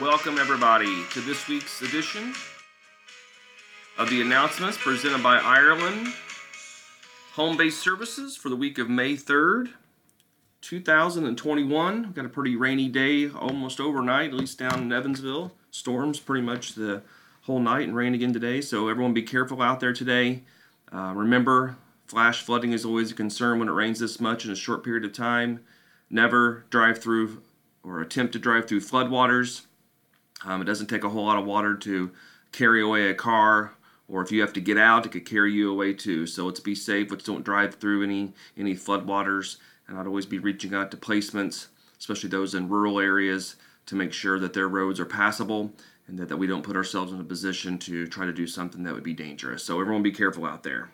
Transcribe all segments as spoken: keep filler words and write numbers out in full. Welcome, everybody, to this week's edition of the announcements presented by Ireland Home-Based Services for the week of May third, two thousand twenty-one. We've got a pretty rainy day almost overnight, at least down in Evansville. Storms pretty much the whole night and rain again today, so everyone be careful out there today. Uh, remember, flash flooding is always a concern when it rains this much in a short period of time. Never drive through or attempt to drive through floodwaters. Um, it doesn't take a whole lot of water to carry away a car, or if you have to get out, it could carry you away too. So let's be safe. Let's don't drive through any any floodwaters. And I'd always be reaching out to placements, especially those in rural areas, to make sure that their roads are passable and that, that we don't put ourselves in a position to try to do something that would be dangerous. So everyone be careful out there.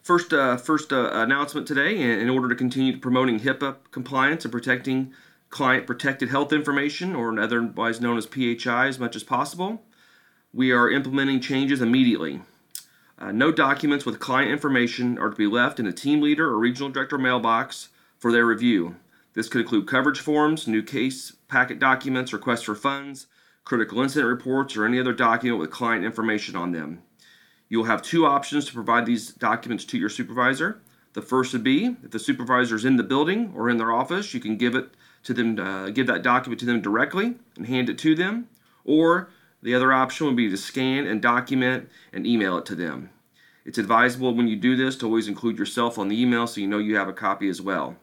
First, uh, first uh, announcement today, in order to continue promoting HIPAA compliance and protecting client protected health information, or otherwise known as P H I, as much as possible, we are implementing changes immediately. Uh, no documents with client information are to be left in a team leader or regional director mailbox for their review. This could include coverage forms, new case packet documents, requests for funds, critical incident reports, or any other document with client information on them. You'll have two options to provide these documents to your supervisor. The first would be, if the supervisor is in the building or in their office, you can give it to them, uh, give that document to them directly and hand it to them. Or the other option would be to scan and document and email it to them. It's advisable when you do this to always include yourself on the email so you know you have a copy as well.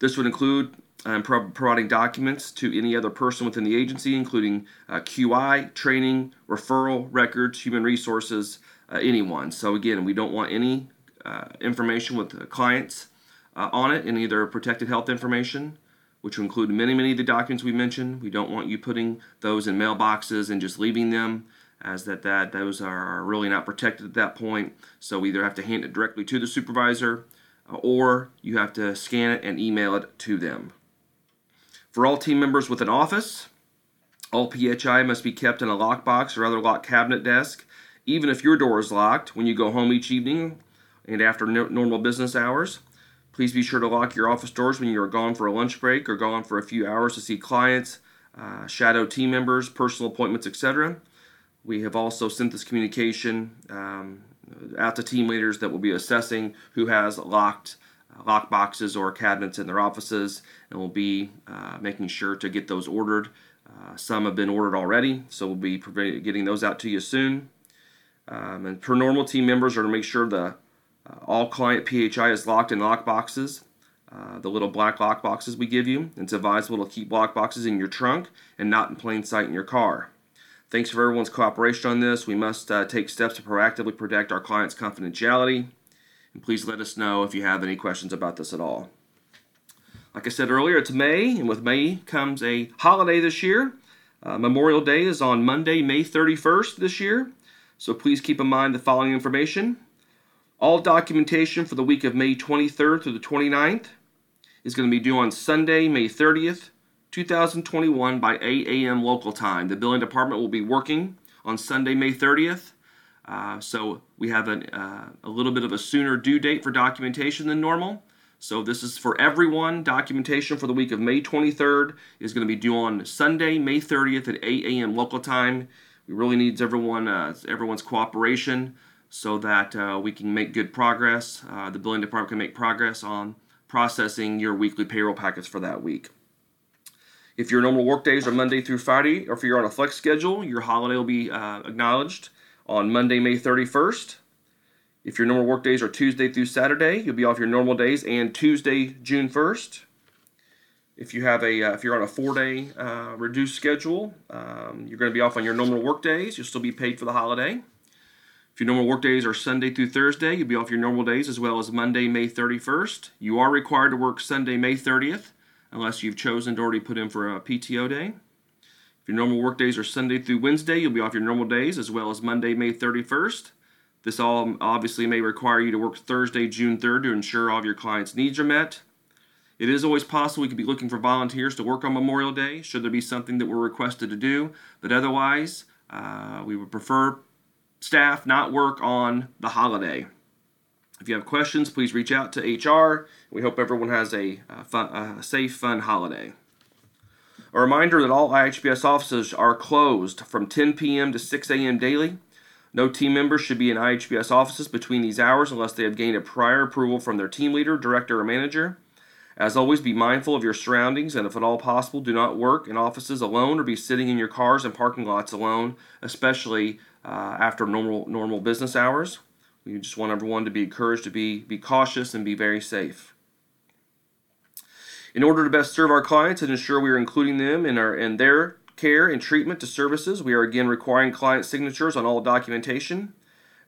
This would include um, pro- providing documents to any other person within the agency, including uh, Q I, training, referral, records, human resources, uh, anyone. So again, we don't want any uh, information with uh, clients uh, on it, any of their protected health information, which will include many, many of the documents we mentioned. We don't want you putting those in mailboxes and just leaving them, as that, that those are really not protected at that point. So we either have to hand it directly to the supervisor, or you have to scan it and email it to them. For all team members with an office, all P H I must be kept in a lockbox or other locked cabinet desk, even if your door is locked when you go home each evening and after no- normal business hours. Please be sure to lock your office doors when you are gone for a lunch break or gone for a few hours to see clients, uh, shadow team members, personal appointments, et cetera. We have also sent this communication um, out to team leaders that will be assessing who has locked uh, lock boxes or cabinets in their offices, and will be uh, making sure to get those ordered. Uh, some have been ordered already, so we'll be getting those out to you soon. Um, and per normal, team members are to make sure the Uh, all client P H I is locked in lock boxes, uh, the little black lock boxes we give you. It's advisable to keep lock boxes in your trunk and not in plain sight in your car. Thanks for everyone's cooperation on this. We must uh, take steps to proactively protect our clients' confidentiality. And please let us know if you have any questions about this at all. Like I said earlier, it's May, and with May comes a holiday this year. Uh, Memorial Day is on Monday, May thirty-first this year. So please keep in mind the following information. All documentation for the week of May twenty-third through the twenty-ninth is going to be due on Sunday, May thirtieth, twenty twenty-one by eight a.m. local time. The billing department will be working on Sunday, May thirtieth, uh, so we have an, uh, a little bit of a sooner due date for documentation than normal. So this is for everyone. Documentation for the week of May twenty-third is going to be due on Sunday, May thirtieth at eight a.m. local time. We really need everyone, uh, everyone's cooperation, so that uh, we can make good progress. Uh, the billing department can make progress on processing your weekly payroll packets for that week. If your normal work days are Monday through Friday, or if you're on a flex schedule, your holiday will be uh, acknowledged on Monday, May thirty-first. If your normal work days are Tuesday through Saturday, you'll be off your normal days and Tuesday, June first. If you have a, uh, if you're on a four-day uh, reduced schedule, um, you're going to be off on your normal work days. You'll still be paid for the holiday. If your normal work days are Sunday through Thursday, you'll be off your normal days as well as Monday, May thirty-first. You are required to work Sunday, May thirtieth, unless you've chosen to already put in for a P T O day. If your normal work days are Sunday through Wednesday, you'll be off your normal days as well as Monday, May thirty-first. This all obviously may require you to work Thursday, June third to ensure all of your clients' needs are met. It is always possible we could be looking for volunteers to work on Memorial Day, should there be something that we're requested to do, but otherwise, uh, we would prefer staff not work on the holiday. If you have questions, please reach out to H R. We hope everyone has a, uh, fun, uh, safe, fun holiday. A reminder that all I H B S offices are closed from ten p.m. to six a.m. daily. No team members should be in I H B S offices between these hours unless they have gained a prior approval from their team leader, director, or manager. As always, be mindful of your surroundings, and if at all possible, do not work in offices alone or be sitting in your cars and parking lots alone, especially uh, after normal normal business hours. We just want everyone to be encouraged to be, be cautious and be very safe. In order to best serve our clients and ensure we are including them in our in their care and treatment to services, we are again requiring client signatures on all documentation.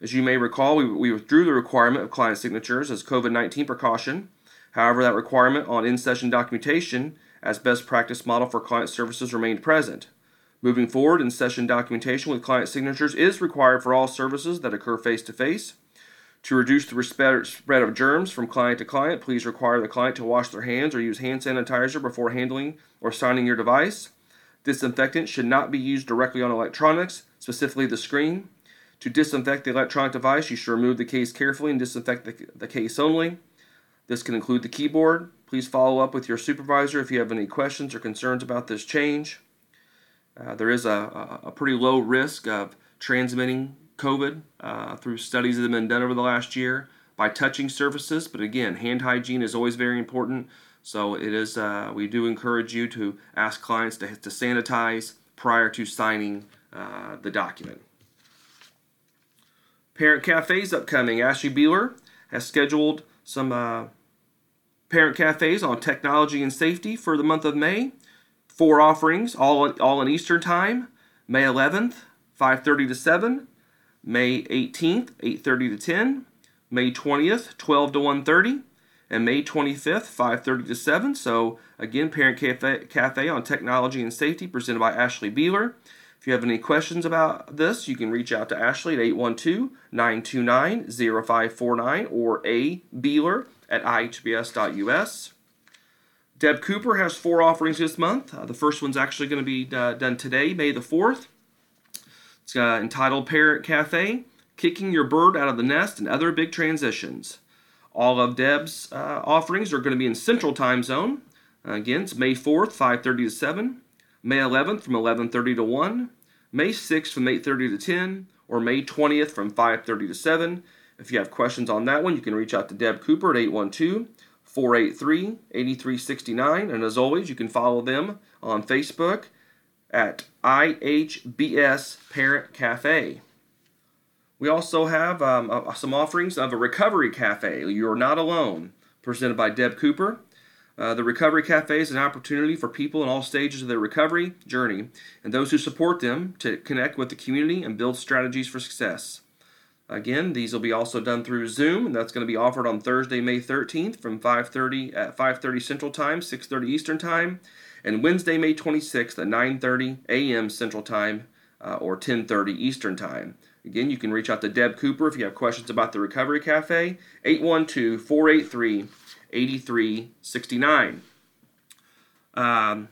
As you may recall, we, we withdrew the requirement of client signatures as COVID nineteen precaution. However, that requirement on in-session documentation as best practice model for client services remained present. Moving forward, in-session documentation with client signatures is required for all services that occur face-to-face. To reduce the spread of germs from client to client, please require the client to wash their hands or use hand sanitizer before handling or signing your device. Disinfectant should not be used directly on electronics, specifically the screen. To disinfect the electronic device, you should remove the case carefully and disinfect the, the case only. This can include the keyboard. Please follow up with your supervisor if you have any questions or concerns about this change. Uh, there is a, a pretty low risk of transmitting COVID uh, through studies that have been done over the last year by touching surfaces, but again, hand hygiene is always very important. So it is. Uh, we do encourage you to ask clients to, to sanitize prior to signing uh, the document. Parent cafes upcoming. Ashley Beeler has scheduled some uh, parent cafes on technology and safety for the month of May. Four offerings, all all in Eastern time. May eleventh, five thirty to seven. May eighteenth, eight thirty to ten. May twentieth, twelve to one thirty. And May twenty-fifth, five thirty to seven. So again, Parent Cafe, Cafe on Technology and Safety presented by Ashley Beeler. If you have any questions about this, you can reach out to Ashley at eight one two, nine two nine, zero five four nine or abeeler at I H B S dot U S. Deb Cooper has four offerings this month. Uh, the first one's actually going to be uh, done today, May the fourth. It's uh, entitled Parent Cafe, Kicking Your Bird Out of the Nest and Other Big Transitions. All of Deb's uh, offerings are going to be in Central Time Zone. Uh, again, it's May fourth, five thirty to seven, May eleventh from eleven thirty to one, May sixth from eight thirty to ten, or May twentieth from five thirty to seven. If you have questions on that one, you can reach out to Deb Cooper at eight one two, four eight three, eight three six nine. And as always, you can follow them on Facebook at I H B S Parent Cafe. We also have um, uh, some offerings of a Recovery Cafe, You're Not Alone, presented by Deb Cooper. Uh, the Recovery Cafe is an opportunity for people in all stages of their recovery journey and those who support them to connect with the community and build strategies for success. Again, these will be also done through Zoom, and that's going to be offered on Thursday, May thirteenth from five thirty at five thirty Central Time, six thirty Eastern Time, and Wednesday, May twenty-sixth at nine thirty a.m. Central Time uh, or ten thirty Eastern Time. Again, you can reach out to Deb Cooper if you have questions about the Recovery Cafe, eight one two, four eight three, eight three six nine. Um,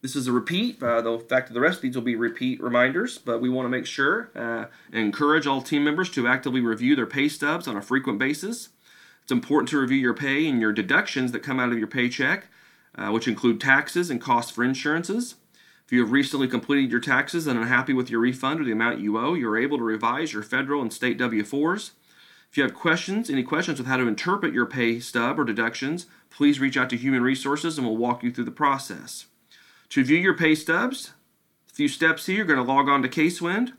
this is a repeat, uh, though in fact the rest of these will be repeat reminders, but we want to make sure uh, and encourage all team members to actively review their pay stubs on a frequent basis. It's important to review your pay and your deductions that come out of your paycheck, uh, which include taxes and costs for insurances. If you have recently completed your taxes and are unhappy with your refund or the amount you owe, you're able to revise your federal and state W fours. If you have questions, any questions with how to interpret your pay stub or deductions, please reach out to Human Resources and we'll walk you through the process. To view your pay stubs, a few steps here, you're going to log on to CaseWind.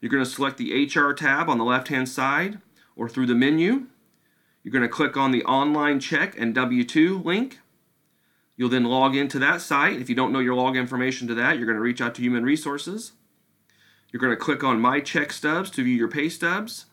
You're going to select the H R tab on the left-hand side or through the menu. You're going to click on the Online Check and W two link. You'll then log into that site. If you don't know your log information to that, you're going to reach out to Human Resources. You're going to click on My Check Stubs to view your pay stubs.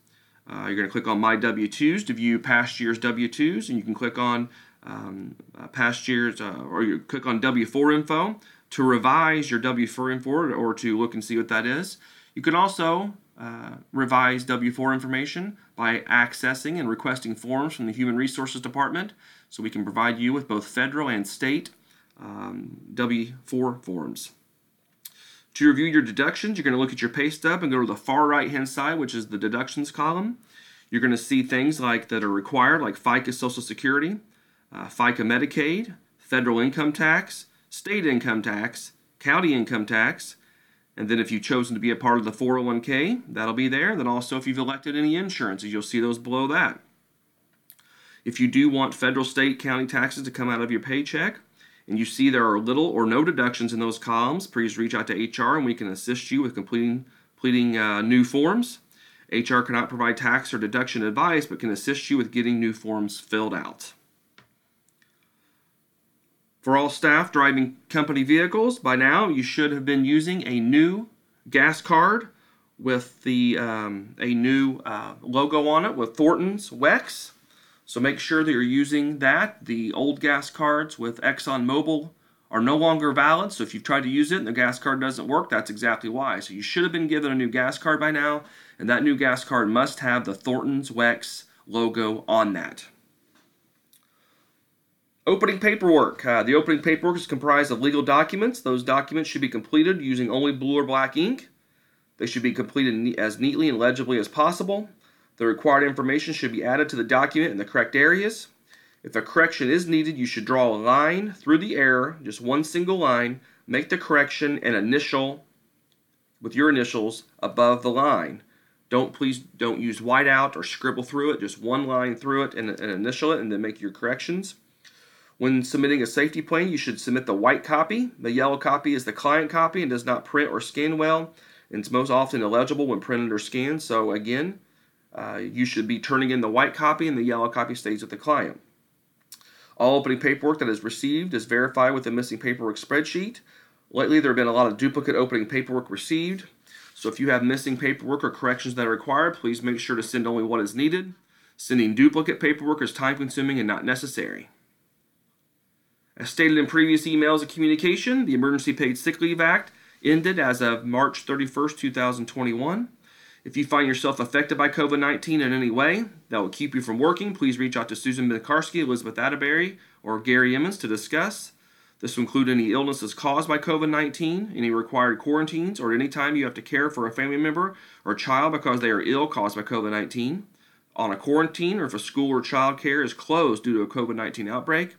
Uh, you're going to click on My W twos to view past year's W twos, and you can click on um, uh, past year's, uh, or you click on W four info to revise your W four info or to look and see what that is. You can also uh, revise W four information by accessing and requesting forms from the Human Resources Department. So we can provide you with both federal and state um, W four forms. To review your deductions, you're going to look at your pay stub and go to the far right-hand side, which is the deductions column. You're going to see things like that are required, like FICA Social Security, uh, FICA Medicaid, federal income tax, state income tax, county income tax. And then if you've chosen to be a part of the four oh one k, that'll be there. And then also if you've elected any insurances, you'll see those below that. If you do want federal, state, county taxes to come out of your paycheck, and you see there are little or no deductions in those columns, please reach out to H R and we can assist you with completing, completing uh, new forms. H R cannot provide tax or deduction advice, but can assist you with getting new forms filled out. For all staff driving company vehicles, by now you should have been using a new gas card with the um, a new uh, logo on it with Thornton's Wex. So make sure that you're using that. The old gas cards with Exxon Mobil are no longer valid, so if you've tried to use it and the gas card doesn't work, that's exactly why. So you should have been given a new gas card by now, and that new gas card must have the Thornton's Wex logo on that. Opening paperwork. Uh, the opening paperwork is comprised of legal documents. Those documents should be completed using only blue or black ink. They should be completed ne- as neatly and legibly as possible. The required information should be added to the document in the correct areas. If a correction is needed, you should draw a line through the error, just one single line, make the correction and initial with your initials above the line. Don't please don't use whiteout or scribble through it, just one line through it and, and initial it and then make your corrections. When submitting a safety plan, you should submit the white copy. The yellow copy is the client copy and does not print or scan well, and it's most often illegible when printed or scanned. So again, Uh, you should be turning in the white copy and the yellow copy stays with the client. All opening paperwork that is received is verified with the missing paperwork spreadsheet. Lately, there have been a lot of duplicate opening paperwork received. So if you have missing paperwork or corrections that are required, please make sure to send only what is needed. Sending duplicate paperwork is time-consuming and not necessary. As stated in previous emails and communication, the Emergency Paid Sick Leave Act ended as of March thirty-first, twenty twenty-one. If you find yourself affected by COVID nineteen in any way that will keep you from working, please reach out to Susan Minkarski, Elizabeth Atteberry, or Gary Emmons to discuss. This will include any illnesses caused by COVID nineteen, any required quarantines, or any time you have to care for a family member or child because they are ill caused by COVID nineteen, on a quarantine, or if a school or child care is closed due to a COVID nineteen outbreak.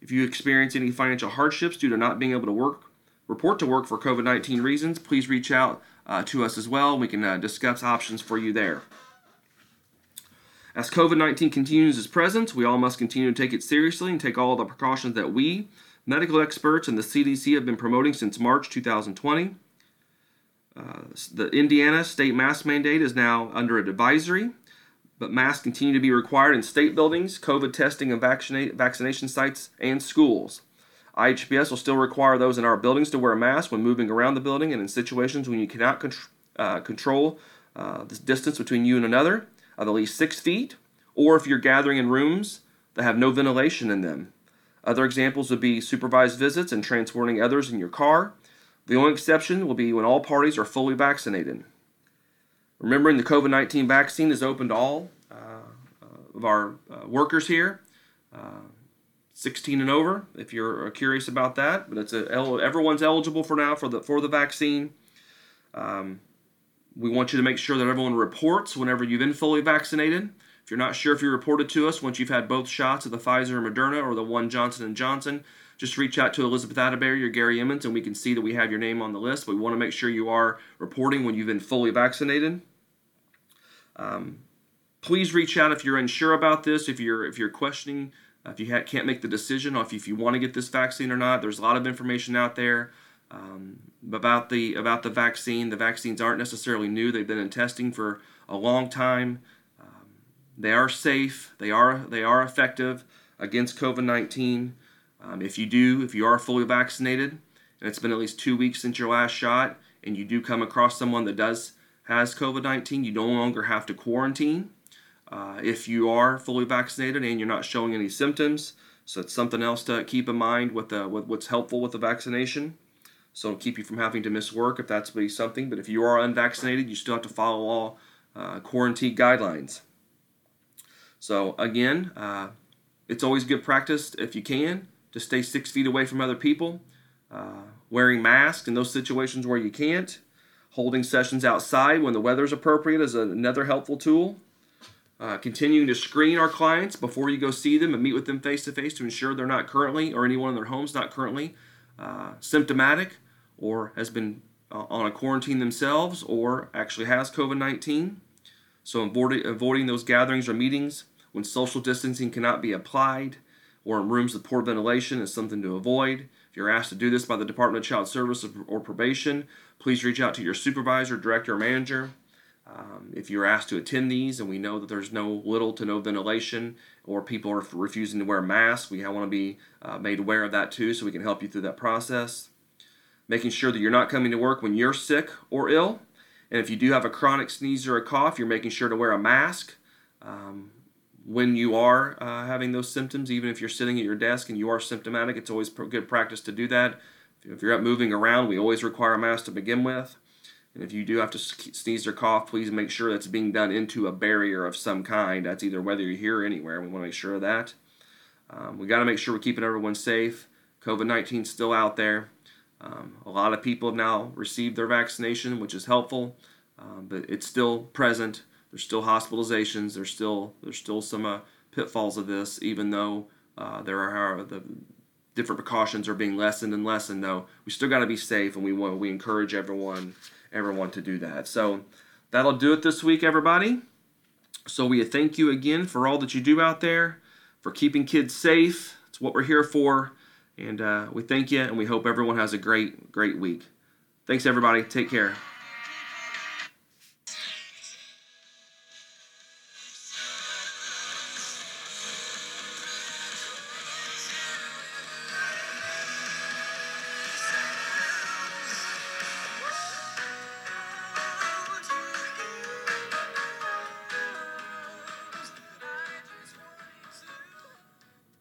If you experience any financial hardships due to not being able to work, report to work for COVID nineteen reasons, please reach out Uh, to us as well. We can uh, discuss options for you there. As COVID nineteen continues its presence, we all must continue to take it seriously and take all the precautions that we, medical experts, and the C D C have been promoting since March twenty twenty. Uh, the Indiana state mask mandate is now under an advisory, but masks continue to be required in state buildings, COVID testing and vaccina- vaccination sites, and schools. I H P S will still require those in our buildings to wear a mask when moving around the building and in situations when you cannot con- uh, control uh, the distance between you and another of at least six feet, or if you're gathering in rooms that have no ventilation in them. Other examples would be supervised visits and transporting others in your car. The only exception will be when all parties are fully vaccinated. Remembering the COVID nineteen vaccine is open to all uh, of our uh, workers here. Uh, sixteen and over, if you're curious about that, but it's a, everyone's eligible for now for the for the vaccine. Um, we want you to make sure that everyone reports whenever you've been fully vaccinated. If you're not sure if you reported to us once you've had both shots of the Pfizer or Moderna or the one Johnson and Johnson, just reach out to Elizabeth Atteberry or Gary Emmons and we can see that we have your name on the list. But we want to make sure you are reporting when you've been fully vaccinated. Um, please reach out if you're unsure about this, if you're if you're questioning If you ha- can't make the decision or if you, if you want to get this vaccine or not. There's a lot of information out there um, about the about the vaccine. The vaccines aren't necessarily new. They've been in testing for a long time. Um, they are safe. They are they are effective against COVID nineteen. Um, if you do, if you are fully vaccinated, and it's been at least two weeks since your last shot, and you do come across someone that does has COVID nineteen, you no longer have to quarantine. Uh, if you are fully vaccinated and you're not showing any symptoms, so it's something else to keep in mind with, the, with what's helpful with the vaccination. So it'll keep you from having to miss work if that's really something. But if you are unvaccinated, you still have to follow all uh, quarantine guidelines. So again, uh, it's always good practice if you can to stay six feet away from other people, uh, wearing masks in those situations where you can't, holding sessions outside when the weather is appropriate is another helpful tool. Uh, continuing to screen our clients before you go see them and meet with them face to face to ensure they're not currently, or anyone in their homes not currently, uh, symptomatic or has been uh, on a quarantine themselves or actually has COVID nineteen. So avoid, avoiding those gatherings or meetings when social distancing cannot be applied or in rooms with poor ventilation is something to avoid. If you're asked to do this by the Department of Child Services or probation, please reach out to your supervisor, director, or manager. Um, if you're asked to attend these and we know that there's no little to no ventilation or people are refusing to wear masks, we want to be uh, made aware of that too so we can help you through that process. Making sure that you're not coming to work when you're sick or ill. And if you do have a chronic sneeze or a cough, you're making sure to wear a mask um, when you are uh, having those symptoms. Even if you're sitting at your desk and you are symptomatic, it's always good practice to do that. If you're out moving around, we always require a mask to begin with. And if you do have to sneeze or cough, please make sure that's being done into a barrier of some kind. That's either whether you're here or anywhere. We want to make sure of that. Um, we got to make sure we're keeping everyone safe. COVID nineteen is still out there. Um, a lot of people have now received their vaccination, which is helpful, um, but it's still present. There's still hospitalizations. There's still there's still some uh, pitfalls of this, even though uh, there are the different precautions are being lessened and lessened. Though we still got to be safe, and we want we encourage everyone. everyone to do that. So that'll do it this week, everybody. So we thank you again for all that you do out there, for keeping kids safe. It's what we're here for. And uh, we thank you, and we hope everyone has a great, great week. Thanks, everybody. Take care.